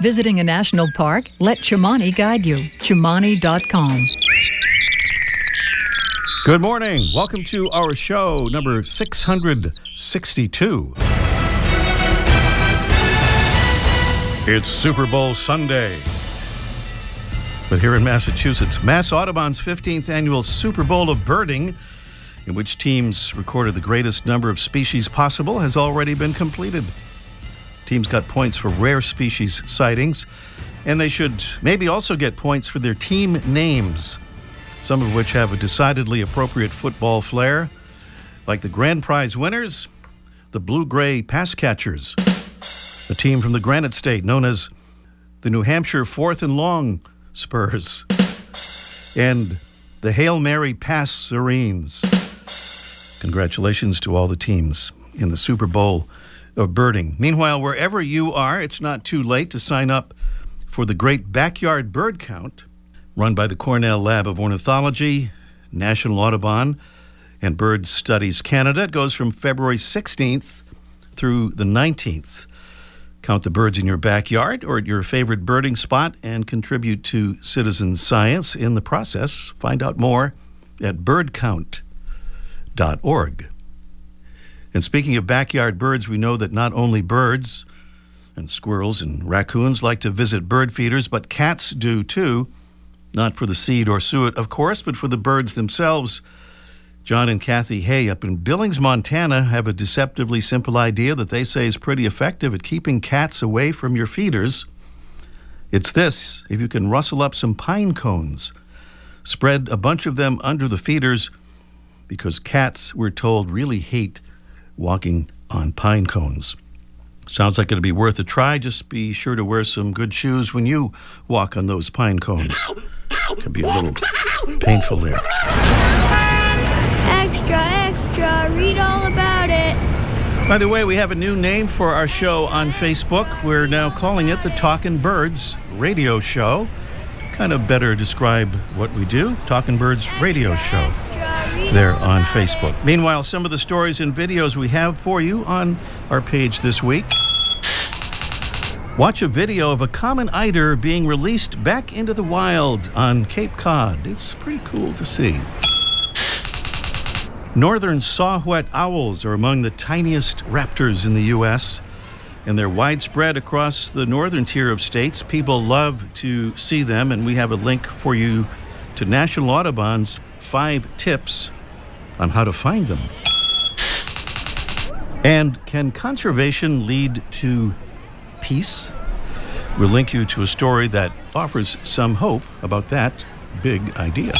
Visiting a national park? Let Chimani guide you. Chimani.com. Good morning. Welcome to our show number 662. It's Super Bowl Sunday. But here in Massachusetts, Mass Audubon's 15th annual Super Bowl of Birding, in which teams recorded the greatest number of species possible, has already been completed. Teams got points for rare species sightings, and they should maybe also get points for their team names, some of which have a decidedly appropriate football flair, like the grand prize winners, the blue-gray pass catchers, a team from the Granite State known as the New Hampshire Fourth and Long Spurs, and the Hail Mary Pass Serenes. Congratulations to all the teams in the Super Bowl of Birding. Meanwhile, wherever you are, it's not too late to sign up for the Great Backyard Bird Count, run by the Cornell Lab of Ornithology, National Audubon, and Bird Studies Canada. It goes from February 16th through the 19th. Count the birds in your backyard or at your favorite birding spot and contribute to citizen science in the process. Find out more at birdcount.org. And speaking of backyard birds, we know that not only birds and squirrels and raccoons like to visit bird feeders, but cats do too. Not for the seed or suet, of course, but for the birds themselves. John and Kathy Hay up in Billings, Montana, have a deceptively simple idea that they say is pretty effective at keeping cats away from your feeders. It's this: if you can rustle up some pine cones, spread a bunch of them under the feeders, because cats, we're told, really hate walking on pine cones. Sounds like it'll be worth a try. Just be sure to wear some good shoes when you walk on those pine cones. It can be a little painful there. Extra, extra, read all about it. By the way, we have a new name for our show on Facebook. We're now calling it the Talkin' Birds Radio Show. Kind of better describe what we do. Talkin' Birds Radio Show. There on Facebook. Meanwhile, some of the stories and videos we have for you on our page this week. Watch a video of a common eider being released back into the wild on Cape Cod. It's pretty cool to see. Northern saw-whet owls are among the tiniest raptors in the U.S., and they're widespread across the northern tier of states. People love to see them, and we have a link for you to National Audubon's 5 tips on how to find them. And can conservation lead to peace? We'll link you to a story that offers some hope about that big idea.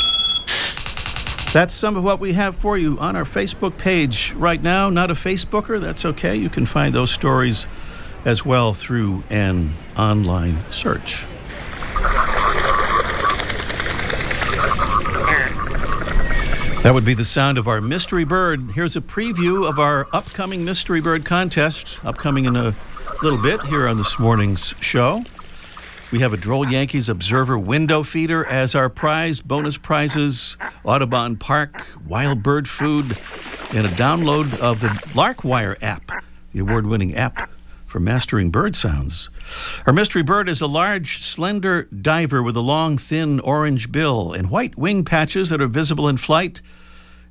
That's some of what we have for you on our Facebook page right now. Not a Facebooker, that's okay. You can find those stories as well through an online search. That would be the sound of our mystery bird. Here's a preview of our upcoming mystery bird contest, upcoming in a little bit here on this morning's show. We have a Droll Yankees Observer window feeder as our prize, bonus prizes, Audubon Park, wild bird food, and a download of the Larkwire app, the award-winning app for mastering bird sounds. Our mystery bird is a large, slender diver with a long, thin orange bill and white wing patches that are visible in flight.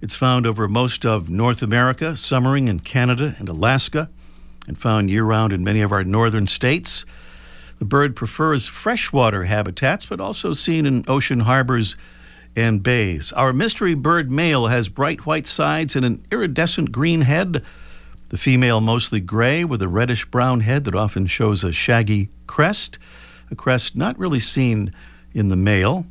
It's found over most of North America, summering in Canada and Alaska, and found year-round in many of our northern states. The bird prefers freshwater habitats, but also seen in ocean harbors and bays. Our mystery bird male has bright white sides and an iridescent green head. The female mostly gray with a reddish-brown head that often shows a shaggy crest, a crest not really seen in the male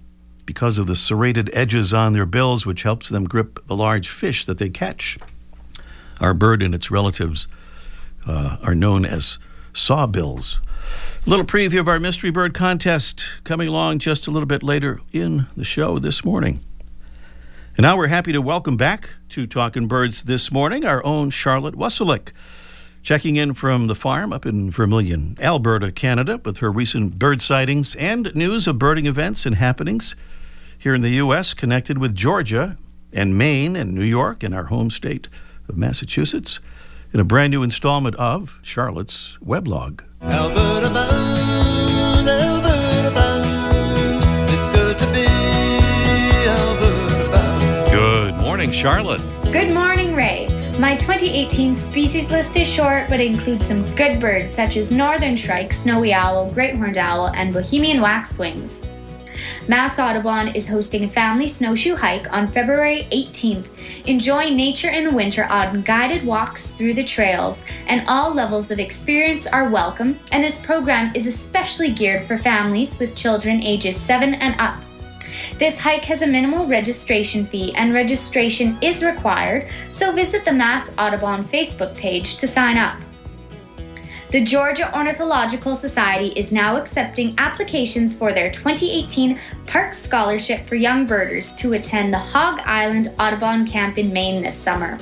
because of the serrated edges on their bills, which helps them grip the large fish that they catch. Our bird and its relatives are known as sawbills. Little preview of our mystery bird contest coming along just a little bit later in the show this morning. And now we're happy to welcome back to Talkin' Birds this morning our own Charlotte Wasylik, checking in from the farm up in Vermilion, Alberta, Canada, with her recent bird sightings and news of birding events and happenings here in the U.S., connected with Georgia and Maine and New York and our home state of Massachusetts, in a brand new installment of Charlotte's Weblog. Alberta Bound, Alberta Bound, it's good to be Alberta Bound. Good morning, Charlotte. Good morning, Ray. My 2018 species list is short, but includes some good birds such as northern shrike, snowy owl, great horned owl, and Bohemian waxwings. Mass Audubon is hosting a family snowshoe hike on February 18th. Enjoy nature in the winter on guided walks through the trails, and all levels of experience are welcome, and this program is especially geared for families with children ages 7 and up. This hike has a minimal registration fee, and registration is required, so visit the Mass Audubon Facebook page to sign up. The Georgia Ornithological Society is now accepting applications for their 2018 Park Scholarship for Young Birders to attend the Hog Island Audubon Camp in Maine this summer.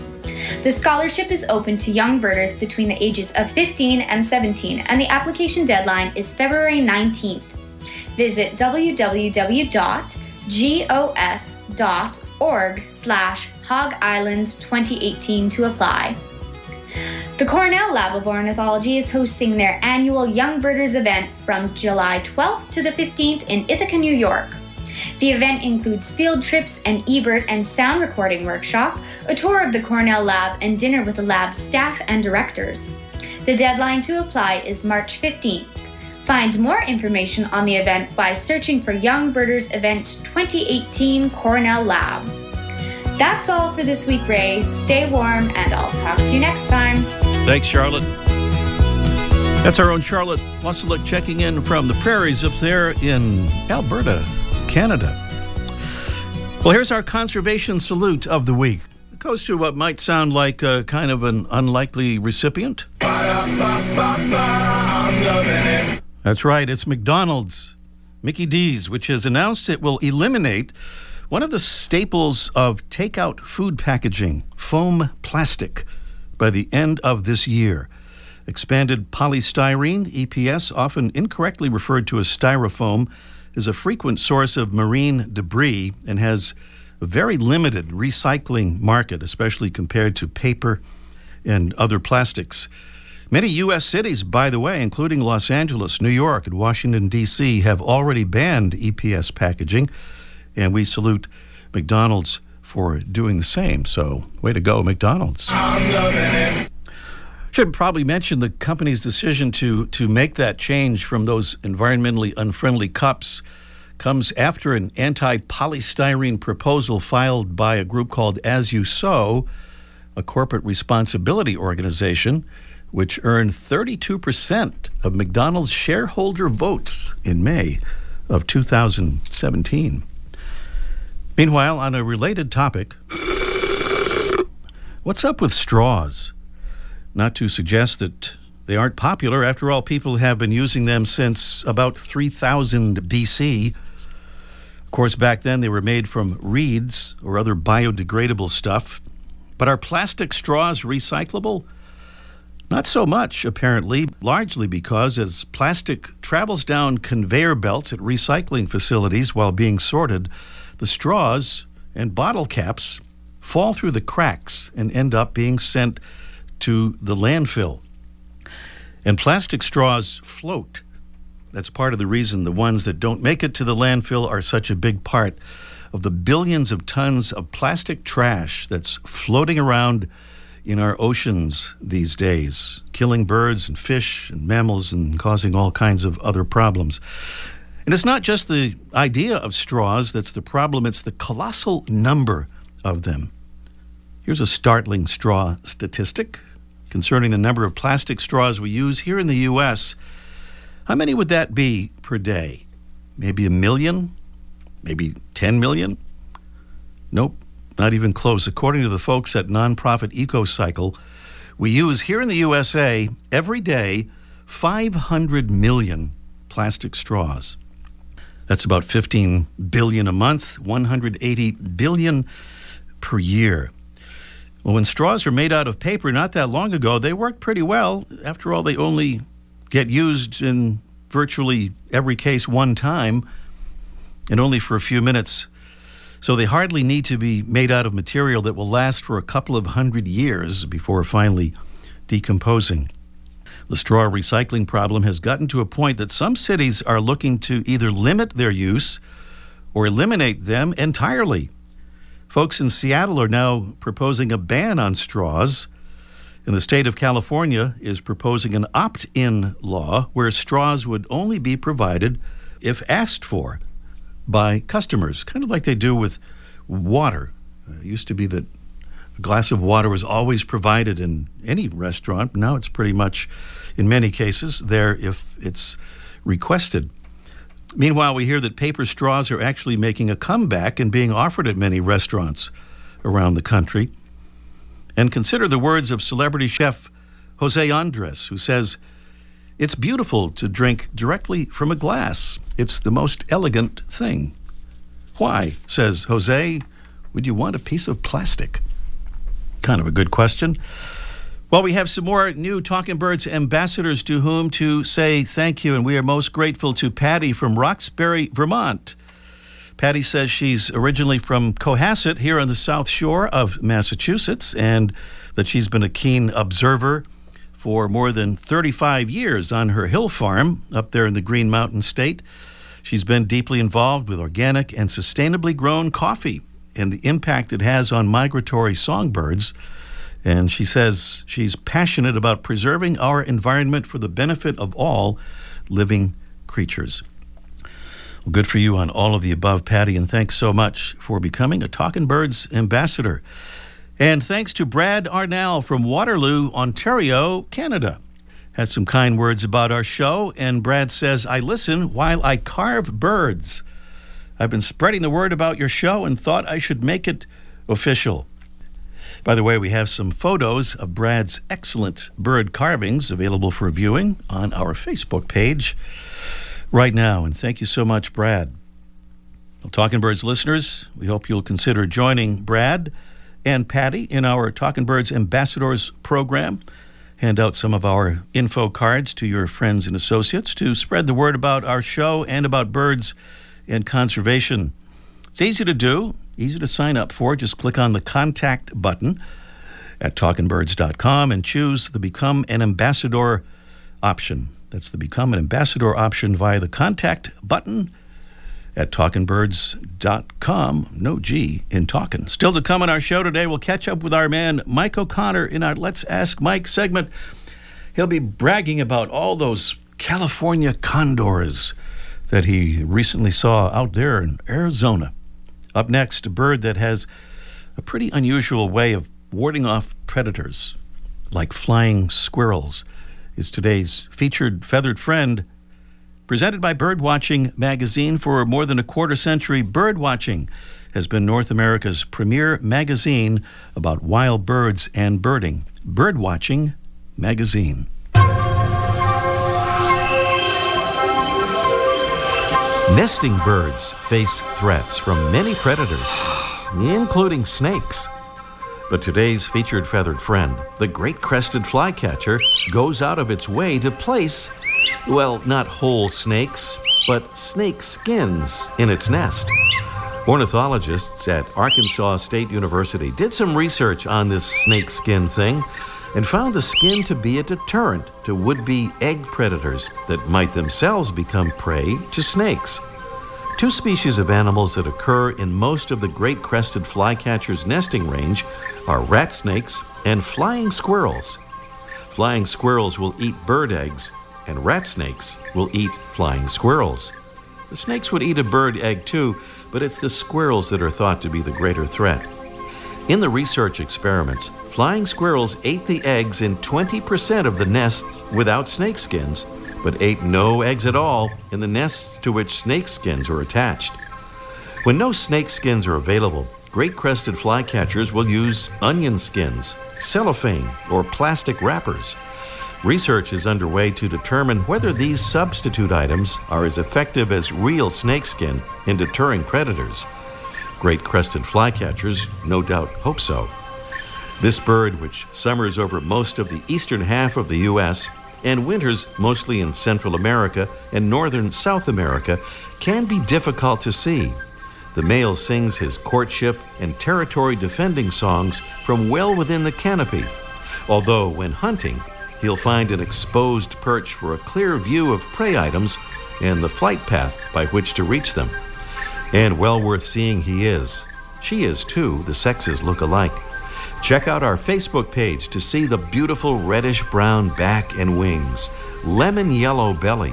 The scholarship is open to young birders between the ages of 15 and 17, and the application deadline is February 19th. Visit www.gos.org/Hog Island 2018 to apply. The Cornell Lab of Ornithology is hosting their annual Young Birders event from July 12th to the 15th in Ithaca, New York. The event includes field trips, an eBird and sound recording workshop, a tour of the Cornell Lab, and dinner with the lab's staff and directors. The deadline to apply is March 15th. Find more information on the event by searching for Young Birders Event 2018 Cornell Lab. That's all for this week, Ray. Stay warm, and I'll talk to you next time. Thanks, Charlotte. That's our own Charlotte Wasylik checking in from the prairies up there in Alberta, Canada. Well, here's our conservation salute of the week. It goes to what might sound like a kind of an unlikely recipient. I'm loving it. That's right, it's McDonald's, Mickey D's, which has announced it will eliminate one of the staples of takeout food packaging, foam plastic, by the end of this year. Expanded polystyrene, EPS, often incorrectly referred to as styrofoam, is a frequent source of marine debris and has a very limited recycling market, especially compared to paper and other plastics. Many U.S. cities, by the way, including Los Angeles, New York, and Washington, D.C., have already banned EPS packaging, and we salute McDonald's for doing the same. So, way to go, McDonald's. I'm loving it. Should probably mention the company's decision to make that change from those environmentally unfriendly cups comes after an anti-polystyrene proposal filed by a group called As You Sow, a corporate responsibility organization, which earned 32% of McDonald's shareholder votes in May of 2017. Meanwhile, on a related topic, what's up with straws? Not to suggest that they aren't popular. After all, people have been using them since about 3000 BC. Of course, back then they were made from reeds or other biodegradable stuff. But are plastic straws recyclable? Not so much, apparently, largely because as plastic travels down conveyor belts at recycling facilities while being sorted, the straws and bottle caps fall through the cracks and end up being sent to the landfill. And plastic straws float. That's part of the reason the ones that don't make it to the landfill are such a big part of the billions of tons of plastic trash that's floating around in our oceans these days, killing birds and fish and mammals and causing all kinds of other problems. And it's not just the idea of straws that's the problem, it's the colossal number of them. Here's a startling straw statistic concerning the number of plastic straws we use here in the U.S. How many would that be per day? Maybe 1 million? Maybe 10 million? Nope, not even close. According to the folks at nonprofit EcoCycle, we use here in the USA every day 500 million plastic straws. That's about 15 billion a month, 180 billion per year. Well, when straws were made out of paper not that long ago, they worked pretty well. After all, they only get used in virtually every case one time and only for a few minutes. So they hardly need to be made out of material that will last for a couple of hundred years before finally decomposing. The straw recycling problem has gotten to a point that some cities are looking to either limit their use or eliminate them entirely. Folks in Seattle are now proposing a ban on straws, and the state of California is proposing an opt-in law where straws would only be provided if asked for by customers, kind of like they do with water. It used to be that a glass of water was always provided in any restaurant. Now it's pretty much, in many cases, there if it's requested. Meanwhile, we hear that paper straws are actually making a comeback and being offered at many restaurants around the country. And consider the words of celebrity chef Jose Andres, who says, "It's beautiful to drink directly from a glass. It's the most elegant thing. Why," says Jose, "would you want a piece of plastic?" Kind of a good question. Well, we have some more new Talking Birds ambassadors to whom to say thank you, and we are most grateful to Patty from Roxbury, Vermont. Patty says she's originally from Cohasset here on the South Shore of Massachusetts, and that she's been a keen observer for more than 35 years on her hill farm up there in the Green Mountain State. She's been deeply involved with organic and sustainably grown coffee and the impact it has on migratory songbirds. And she says she's passionate about preserving our environment for the benefit of all living creatures. Well, good for you on all of the above, Patty, and thanks so much for becoming a Talkin' Birds ambassador. And thanks to Brad Arnell from Waterloo, Ontario, Canada. Has some kind words about our show, and Brad says, "I listen while I carve birds. I've been spreading the word about your show and thought I should make it official." By the way, we have some photos of Brad's excellent bird carvings available for viewing on our Facebook page right now. And thank you so much, Brad. Well, Talkin' Birds listeners, we hope you'll consider joining Brad and Patty in our Talkin' Birds Ambassadors program. Hand out some of our info cards to your friends and associates to spread the word about our show and about birds and conservation. It's easy to do, easy to sign up for. Just click on the contact button at talkinbirds.com and choose the Become an Ambassador option. That's the Become an Ambassador option via the contact button at talkinbirds.com. No G in talkin'. Still to come on our show today, we'll catch up with our man Mike O'Connor in our Let's Ask Mike segment. He'll be bragging about all those California condors that he recently saw out there in Arizona. Up next, a bird that has a pretty unusual way of warding off predators, like flying squirrels, is today's featured feathered friend, presented by Birdwatching Magazine. For more than a quarter century, Birdwatching has been North America's premier magazine about wild birds and birding. Birdwatching Magazine. Nesting birds face threats from many predators, including snakes. But today's featured feathered friend, the great crested flycatcher, goes out of its way to place, well, not whole snakes, but snake skins in its nest. Ornithologists at Arkansas State University did some research on this snake skin thing and found the skin to be a deterrent to would-be egg predators that might themselves become prey to snakes. Two species of animals that occur in most of the great crested flycatcher's nesting range are rat snakes and flying squirrels. Flying squirrels will eat bird eggs, and rat snakes will eat flying squirrels. The snakes would eat a bird egg too, but it's the squirrels that are thought to be the greater threat. In the research experiments, flying squirrels ate the eggs in 20% of the nests without snake skins, but ate no eggs at all in the nests to which snake skins were attached. When no snake skins are available, great crested flycatchers will use onion skins, cellophane, or plastic wrappers. Research is underway to determine whether these substitute items are as effective as real snakeskin in deterring predators. Great crested flycatchers no doubt hope so. This bird, which summers over most of the eastern half of the U.S. and winters mostly in Central America and northern South America, can be difficult to see. The male sings his courtship and territory-defending songs from well within the canopy, although when hunting, he'll find an exposed perch for a clear view of prey items and the flight path by which to reach them. And well worth seeing he is. She is too, the sexes look alike. Check out our Facebook page to see the beautiful reddish-brown back and wings, lemon-yellow belly,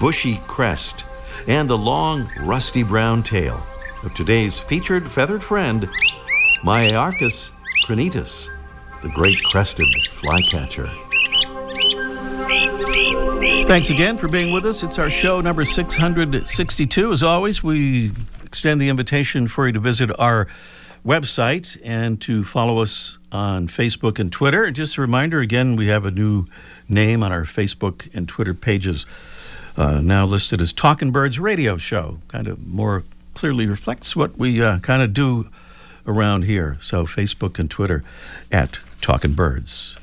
bushy crest, and the long, rusty brown tail of today's featured feathered friend, Myiarchus crinitus, the great crested flycatcher. Thanks again for being with us. It's our show number 662. As always, we extend the invitation for you to visit our website and to follow us on Facebook and Twitter. And just a reminder, again, we have a new name on our Facebook and Twitter pages, now listed as Talkin' Birds Radio Show. Kind of more clearly reflects what we kind of do around here. So Facebook and Twitter at Talkin' Birds.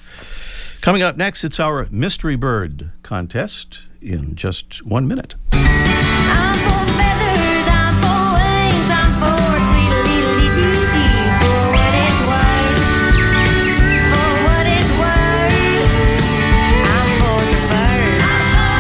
Coming up next, it's our Mystery Bird contest in just 1 minute. I'm for feathers, I'm for wings, I'm for tweedledee-dee-dee, for what it's worth, for what it's worth, I'm for the birds.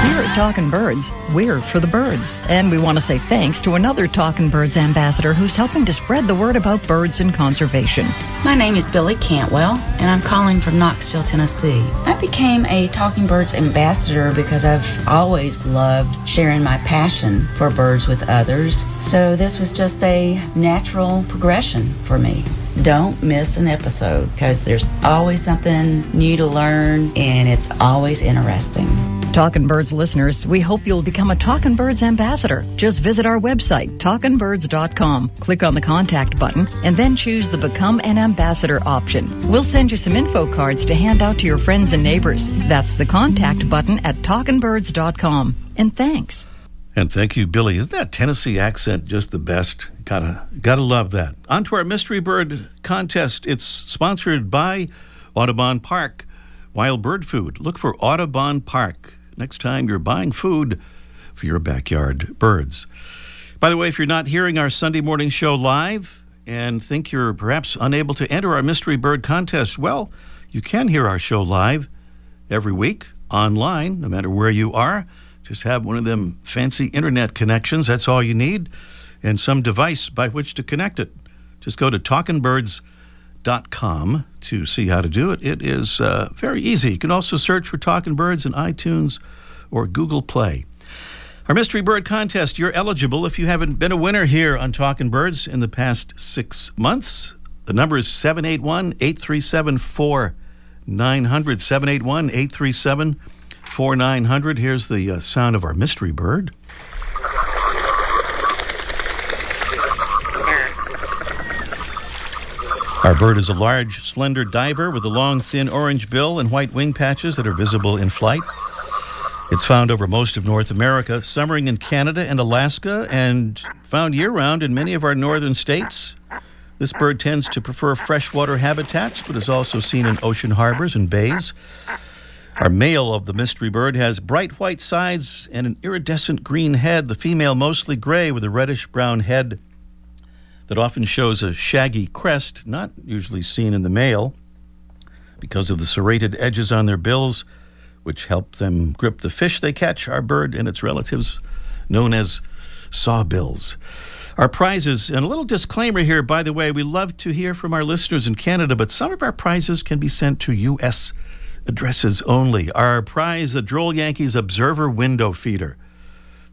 Here at Talkin' Birds, we're for the birds, and we want to say thanks to another Talkin' Birds ambassador who's helping to spread the word about birds and conservation. My name is Billy Cantwell, and I'm calling from Knoxville, Tennessee. I became a Talking Birds ambassador because I've always loved sharing my passion for birds with others, so this was just a natural progression for me. Don't miss an episode, because there's always something new to learn, and it's always interesting. Talkin' Birds listeners, we hope you'll become a Talkin' Birds ambassador. Just visit our website, talkinbirds.com, click on the contact button, and then choose the Become an Ambassador option. We'll send you some info cards to hand out to your friends and neighbors. That's the contact button at talkinbirds.com. And thanks. And thank you, Billy. Isn't that Tennessee accent just the best? Gotta love that. On to our Mystery Bird contest. It's sponsored by Audubon Park. Wild bird food. Look for Audubon Park next time you're buying food for your backyard birds. By the way, if you're not hearing our Sunday morning show live and think you're perhaps unable to enter our Mystery Bird contest, well, you can hear our show live every week online, no matter where you are. Just have one of them fancy internet connections. That's all you need, and some device by which to connect it. Just go to talkinbirds.com to see how to do it. It is very easy. You can also search for Talkin' Birds in iTunes or Google Play. Our Mystery Bird contest, you're eligible if you haven't been a winner here on Talkin' Birds in the past 6 months. The number is 781-837-4900, 781-837-4900. Here's the sound of our mystery bird. Our bird is a large, slender diver with a long, thin orange bill and white wing patches that are visible in flight. It's found over most of North America, summering in Canada and Alaska, and found year-round in many of our northern states. This bird tends to prefer freshwater habitats, but is also seen in ocean harbors and bays. Our male of the mystery bird has bright white sides and an iridescent green head, the female mostly gray with a reddish-brown head that often shows a shaggy crest, not usually seen in the male, because of the serrated edges on their bills, which help them grip the fish they catch. Our bird and its relatives, known as sawbills. Our prizes, and a little disclaimer here, by the way, we love to hear from our listeners in Canada, but some of our prizes can be sent to U.S. addresses only. Our prize, the Droll Yankees Observer Window Feeder.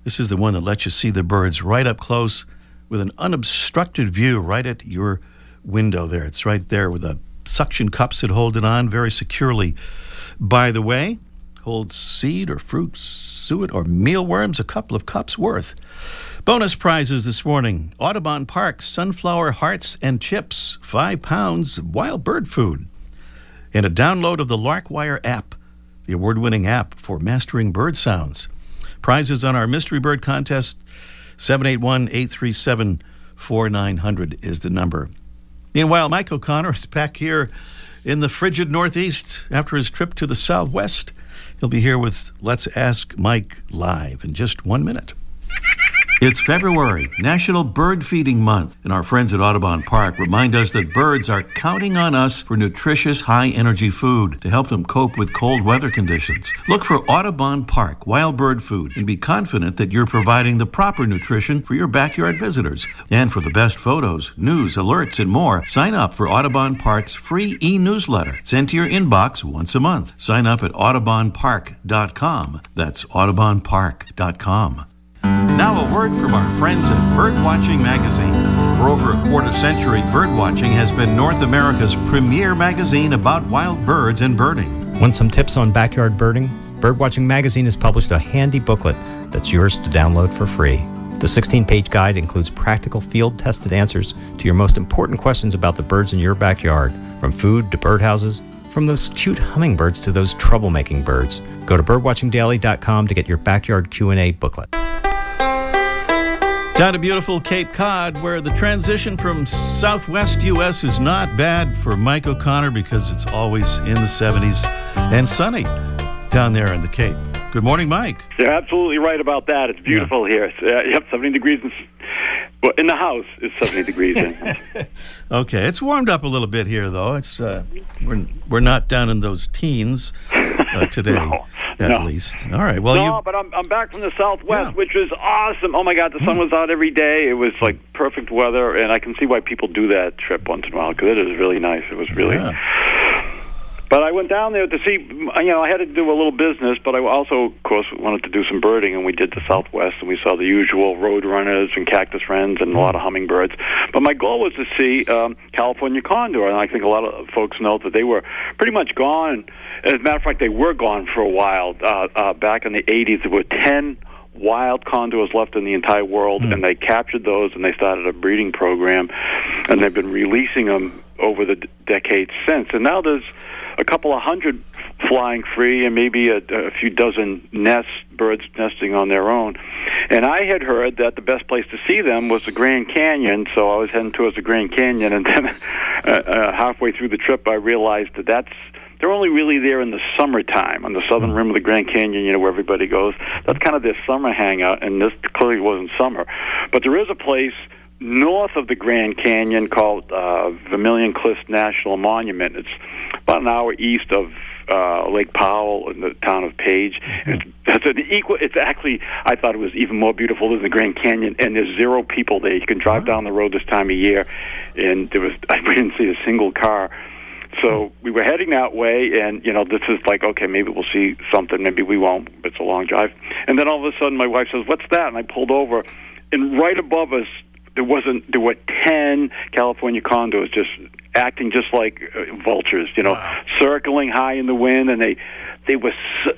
This is the one that lets you see the birds right up close, with an unobstructed view right at your window there. It's right there with the suction cups that hold it on very securely. By the way, holds seed or fruit, suet or mealworms, a couple of cups worth. Bonus prizes this morning. Audubon Park sunflower hearts and chips, 5 pounds of wild bird food, and a download of the Larkwire app. the award-winning app for mastering bird sounds. Prizes on our mystery bird contest, 781-837-4900 is the number. Meanwhile, Mike O'Connor is back here in the frigid Northeast after his trip to the Southwest. He'll be here with Let's Ask Mike Live in just 1 minute. It's February, National Bird Feeding Month, and our friends at Audubon Park remind us that birds are counting on us for nutritious, high-energy food to help them cope with cold weather conditions. Look for Audubon Park wild bird food and be confident that you're providing the proper nutrition for your backyard visitors. And for the best photos, news, alerts, and more, sign up for Audubon Park's free e-newsletter sent to your inbox once a month. Sign up at audubonpark.com. That's audubonpark.com. Now a word from our friends at Birdwatching Magazine. For over a quarter century, Birdwatching has been North America's premier magazine about wild birds and birding. Want some tips on backyard birding? Birdwatching Magazine has published a handy booklet that's yours to download for free. The 16-page guide includes practical, field-tested answers to your most important questions about the birds in your backyard, from food to birdhouses, from those cute hummingbirds to those troublemaking birds. Go to birdwatchingdaily.com to get your backyard Q&A booklet. Down to beautiful Cape Cod, where the transition from Southwest U.S. is not bad for Mike O'Connor because it's always in the 70s and sunny down there in the Cape. Good morning, Mike. You're absolutely right about that. It's beautiful here. It's, 70 degrees. Well, in the house, it's 70 degrees. Okay, it's warmed up a little bit here, though. It's we're not down in those teens today. No. At least. All right. Well, but I'm back from the Southwest, which is awesome. Oh, my God, the sun was out every day. It was, like, perfect weather, and I can see why people do that trip once in a while, because it is really nice. It was really... Yeah. But I went down there to see... You know, I had to do a little business, but I also, of course, wanted to do some birding, and we did the Southwest, and we saw the usual roadrunners and cactus wrens and a lot of hummingbirds. But my goal was to see California Condor, and I think a lot of folks know that they were pretty much gone. As a matter of fact, they were gone for a while. Back in the 80s, there were 10 wild condors left in the entire world, and they captured those, and they started a breeding program, and they've been releasing them over the decades since. And now there's a couple of hundred flying free and maybe a few dozen birds nesting on their own. And I had heard that the best place to see them was the Grand Canyon, so I was heading towards the Grand Canyon, and then halfway through the trip I realized that they're only really there in the summertime on the southern rim of the Grand Canyon, you know, where everybody goes. That's kind of their summer hangout, and this clearly wasn't summer. But there is a place north of the Grand Canyon called Vermilion Cliffs National Monument. It's about an hour east of Lake Powell in the town of Page. It's actually, I thought it was even more beautiful than the Grand Canyon, and there's zero people there. You can drive down the road this time of year, and we didn't see a single car. So we were heading that way, and, you know, this is like, okay, maybe we'll see something, maybe we won't. It's a long drive. And then all of a sudden my wife says, "What's that?" And I pulled over, and right above us, there were 10 California condors just acting just like vultures, you know, circling high in the wind, and they were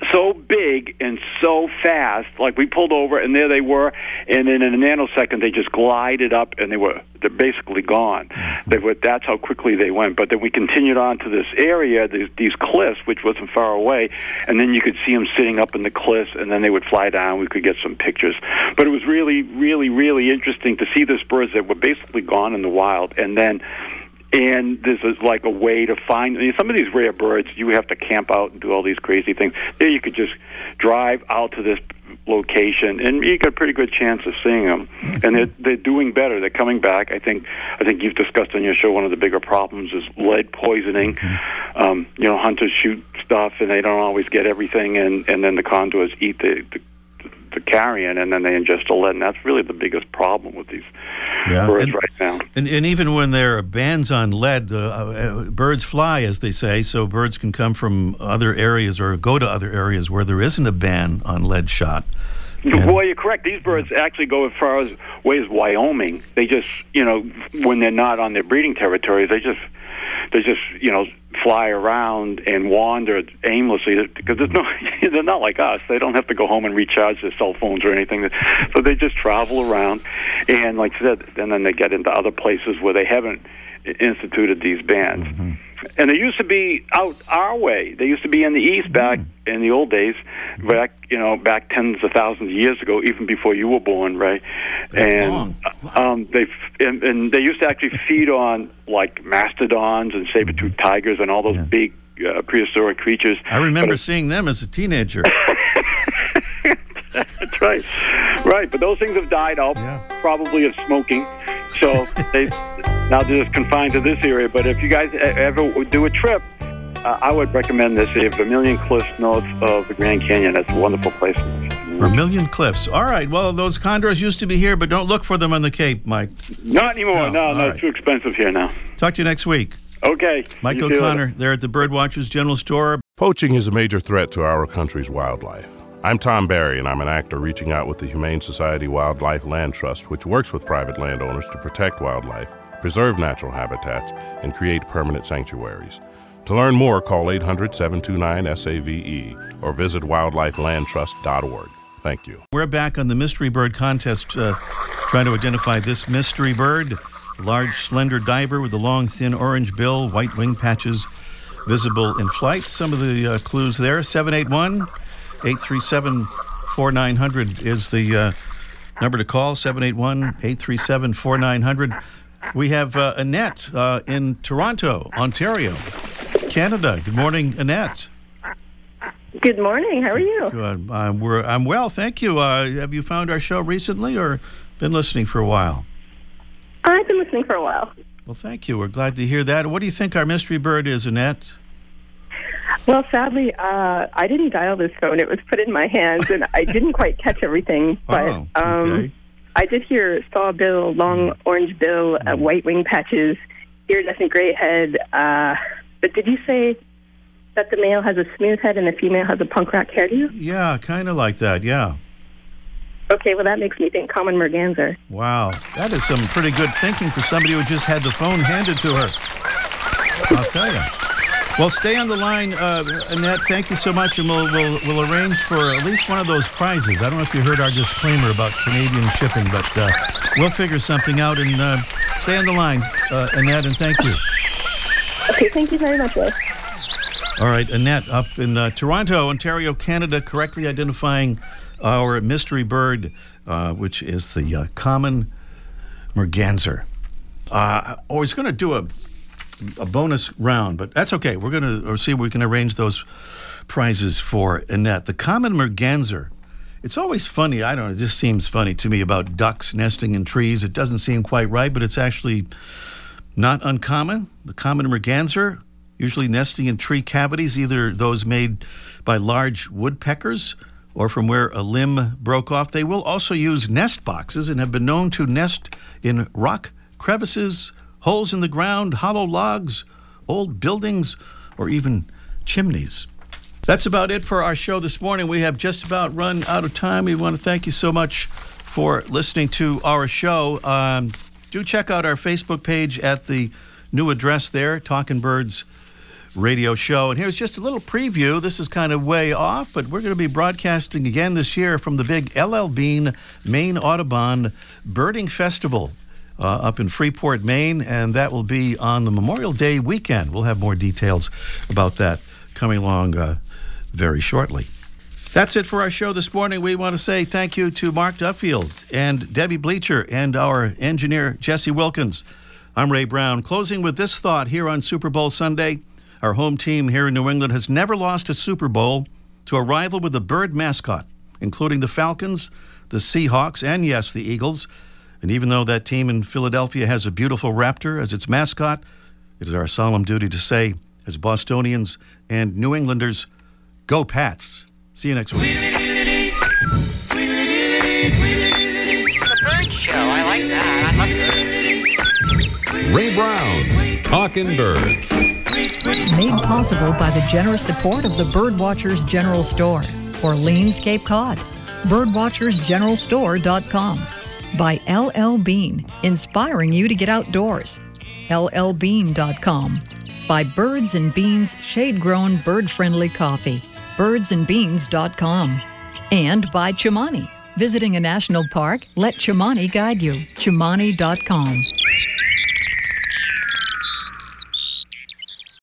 so big and so fast. Like, we pulled over, and there they were, and then in a nanosecond, they just glided up, and they're basically gone. That's how quickly they went. But then we continued on to this area, these cliffs, which wasn't far away, and then you could see them sitting up in the cliffs, and then they would fly down. We could get some pictures. But it was really, really, really interesting to see these birds that were basically gone in the wild, and this is like a way to find some of these rare birds. You have to camp out and do all these crazy things. There you could just drive out to this location, and you got a pretty good chance of seeing them. And they're doing better. They're coming back. I think you've discussed on your show one of the bigger problems is lead poisoning. You know, hunters shoot stuff, and they don't always get everything, and then the condors eat the carrion, and then they ingest the lead, and that's really the biggest problem with these birds right now. And even when there are bans on lead, birds fly, as they say, so birds can come from other areas or go to other areas where there isn't a ban on lead shot. Well, you're correct. These birds actually go as far as Wyoming. They just, you know, when they're not on their breeding territories, they just, you know, fly around and wander aimlessly, because they're not like us. They don't have to go home and recharge their cell phones or anything. So they just travel around, and like I said, and then they get into other places where they haven't instituted these bans. And they used to be out our way. They used to be in the east back in the old days, back tens of thousands of years ago, even before you were born, right? And they used to actually feed on like mastodons and saber-toothed tigers and all those big prehistoric creatures. I remember seeing them as a teenager. That's right. Right, but those things have died out, probably of smoking. So now they're just confined to this area. But if you guys ever do a trip, I would recommend this area, Vermilion Cliffs, north of the Grand Canyon. That's a wonderful place. Vermilion Cliffs. All right. Well, those condors used to be here, but don't look for them on the Cape, Mike. Not anymore. No, it's too expensive here now. Talk to you next week. Okay. Mike O'Connor there at the Birdwatchers General Store. Poaching is a major threat to our country's wildlife. I'm Tom Barry, and I'm an actor reaching out with the Humane Society Wildlife Land Trust, which works with private landowners to protect wildlife, preserve natural habitats, and create permanent sanctuaries. To learn more, call 800-729-SAVE or visit wildlifelandtrust.org. Thank you. We're back on the mystery bird contest, trying to identify this mystery bird, a large, slender diver with a long, thin orange bill, white wing patches visible in flight. Some of the clues there, 781-837-4900 is the number to call, 781-837-4900. We have Annette in Toronto, Ontario, Canada. Good morning, Annette. Good morning. How are you? Good. I'm well, thank you. Have you found our show recently or been listening for a while? I've been listening for a while. Well, thank you. We're glad to hear that. What do you think our mystery bird is, Annette? Well, sadly, I didn't dial this phone. It was put in my hands, and I didn't quite catch everything. But okay. I did hear sawbill, long orange bill, white wing patches, iridescent gray head. But did you say that the male has a smooth head and the female has a punk rock hairdo? Yeah, kind of like that, yeah. Okay, well, that makes me think common merganser. Wow, that is some pretty good thinking for somebody who just had the phone handed to her. I'll tell you. Well, stay on the line, Annette. Thank you so much, and we'll arrange for at least one of those prizes. I don't know if you heard our disclaimer about Canadian shipping, but we'll figure something out. And stay on the line, Annette, and thank you. Okay, thank you very much, Will. All right, Annette, up in Toronto, Ontario, Canada, correctly identifying our mystery bird, which is the common merganser. I was going to do a bonus round, but that's okay. We're going to see if we can arrange those prizes for Annette. The common merganser. It's always funny. I don't know. It just seems funny to me about ducks nesting in trees. It doesn't seem quite right, but it's actually not uncommon. The common merganser, usually nesting in tree cavities, either those made by large woodpeckers or from where a limb broke off. They will also use nest boxes and have been known to nest in rock crevices, holes in the ground, hollow logs, old buildings, or even chimneys. That's about it for our show this morning. We have just about run out of time. We want to thank you so much for listening to our show. Do check out our Facebook page at the new address there, Talkin' Birds Radio Show. And here's just a little preview. This is kind of way off, but we're going to be broadcasting again this year from the big L.L. Bean Maine Audubon Birding Festival. Up in Freeport, Maine, and that will be on the Memorial Day weekend. We'll have more details about that coming along very shortly. That's it for our show this morning. We want to say thank you to Mark Duffield and Debbie Bleacher and our engineer, Jesse Wilkins. I'm Ray Brown, closing with this thought here on Super Bowl Sunday. Our home team here in New England has never lost a Super Bowl to a rival with a bird mascot, including the Falcons, the Seahawks, and yes, the Eagles. And even though that team in Philadelphia has a beautiful raptor as its mascot, it is our solemn duty to say, as Bostonians and New Englanders, go Pats. See you next week. The Bird Show, I like that. I love it. Ray Brown's Talkin' Birds. Made possible by the generous support of the Birdwatchers General Store. Orleans, Cape Cod. birdwatchersgeneralstore.com. By L.L. Bean, inspiring you to get outdoors. LLbean.com. By Birds and Beans, shade-grown, bird-friendly coffee. Birdsandbeans.com. And by Chimani. Visiting a national park? Let Chimani guide you. Chimani.com.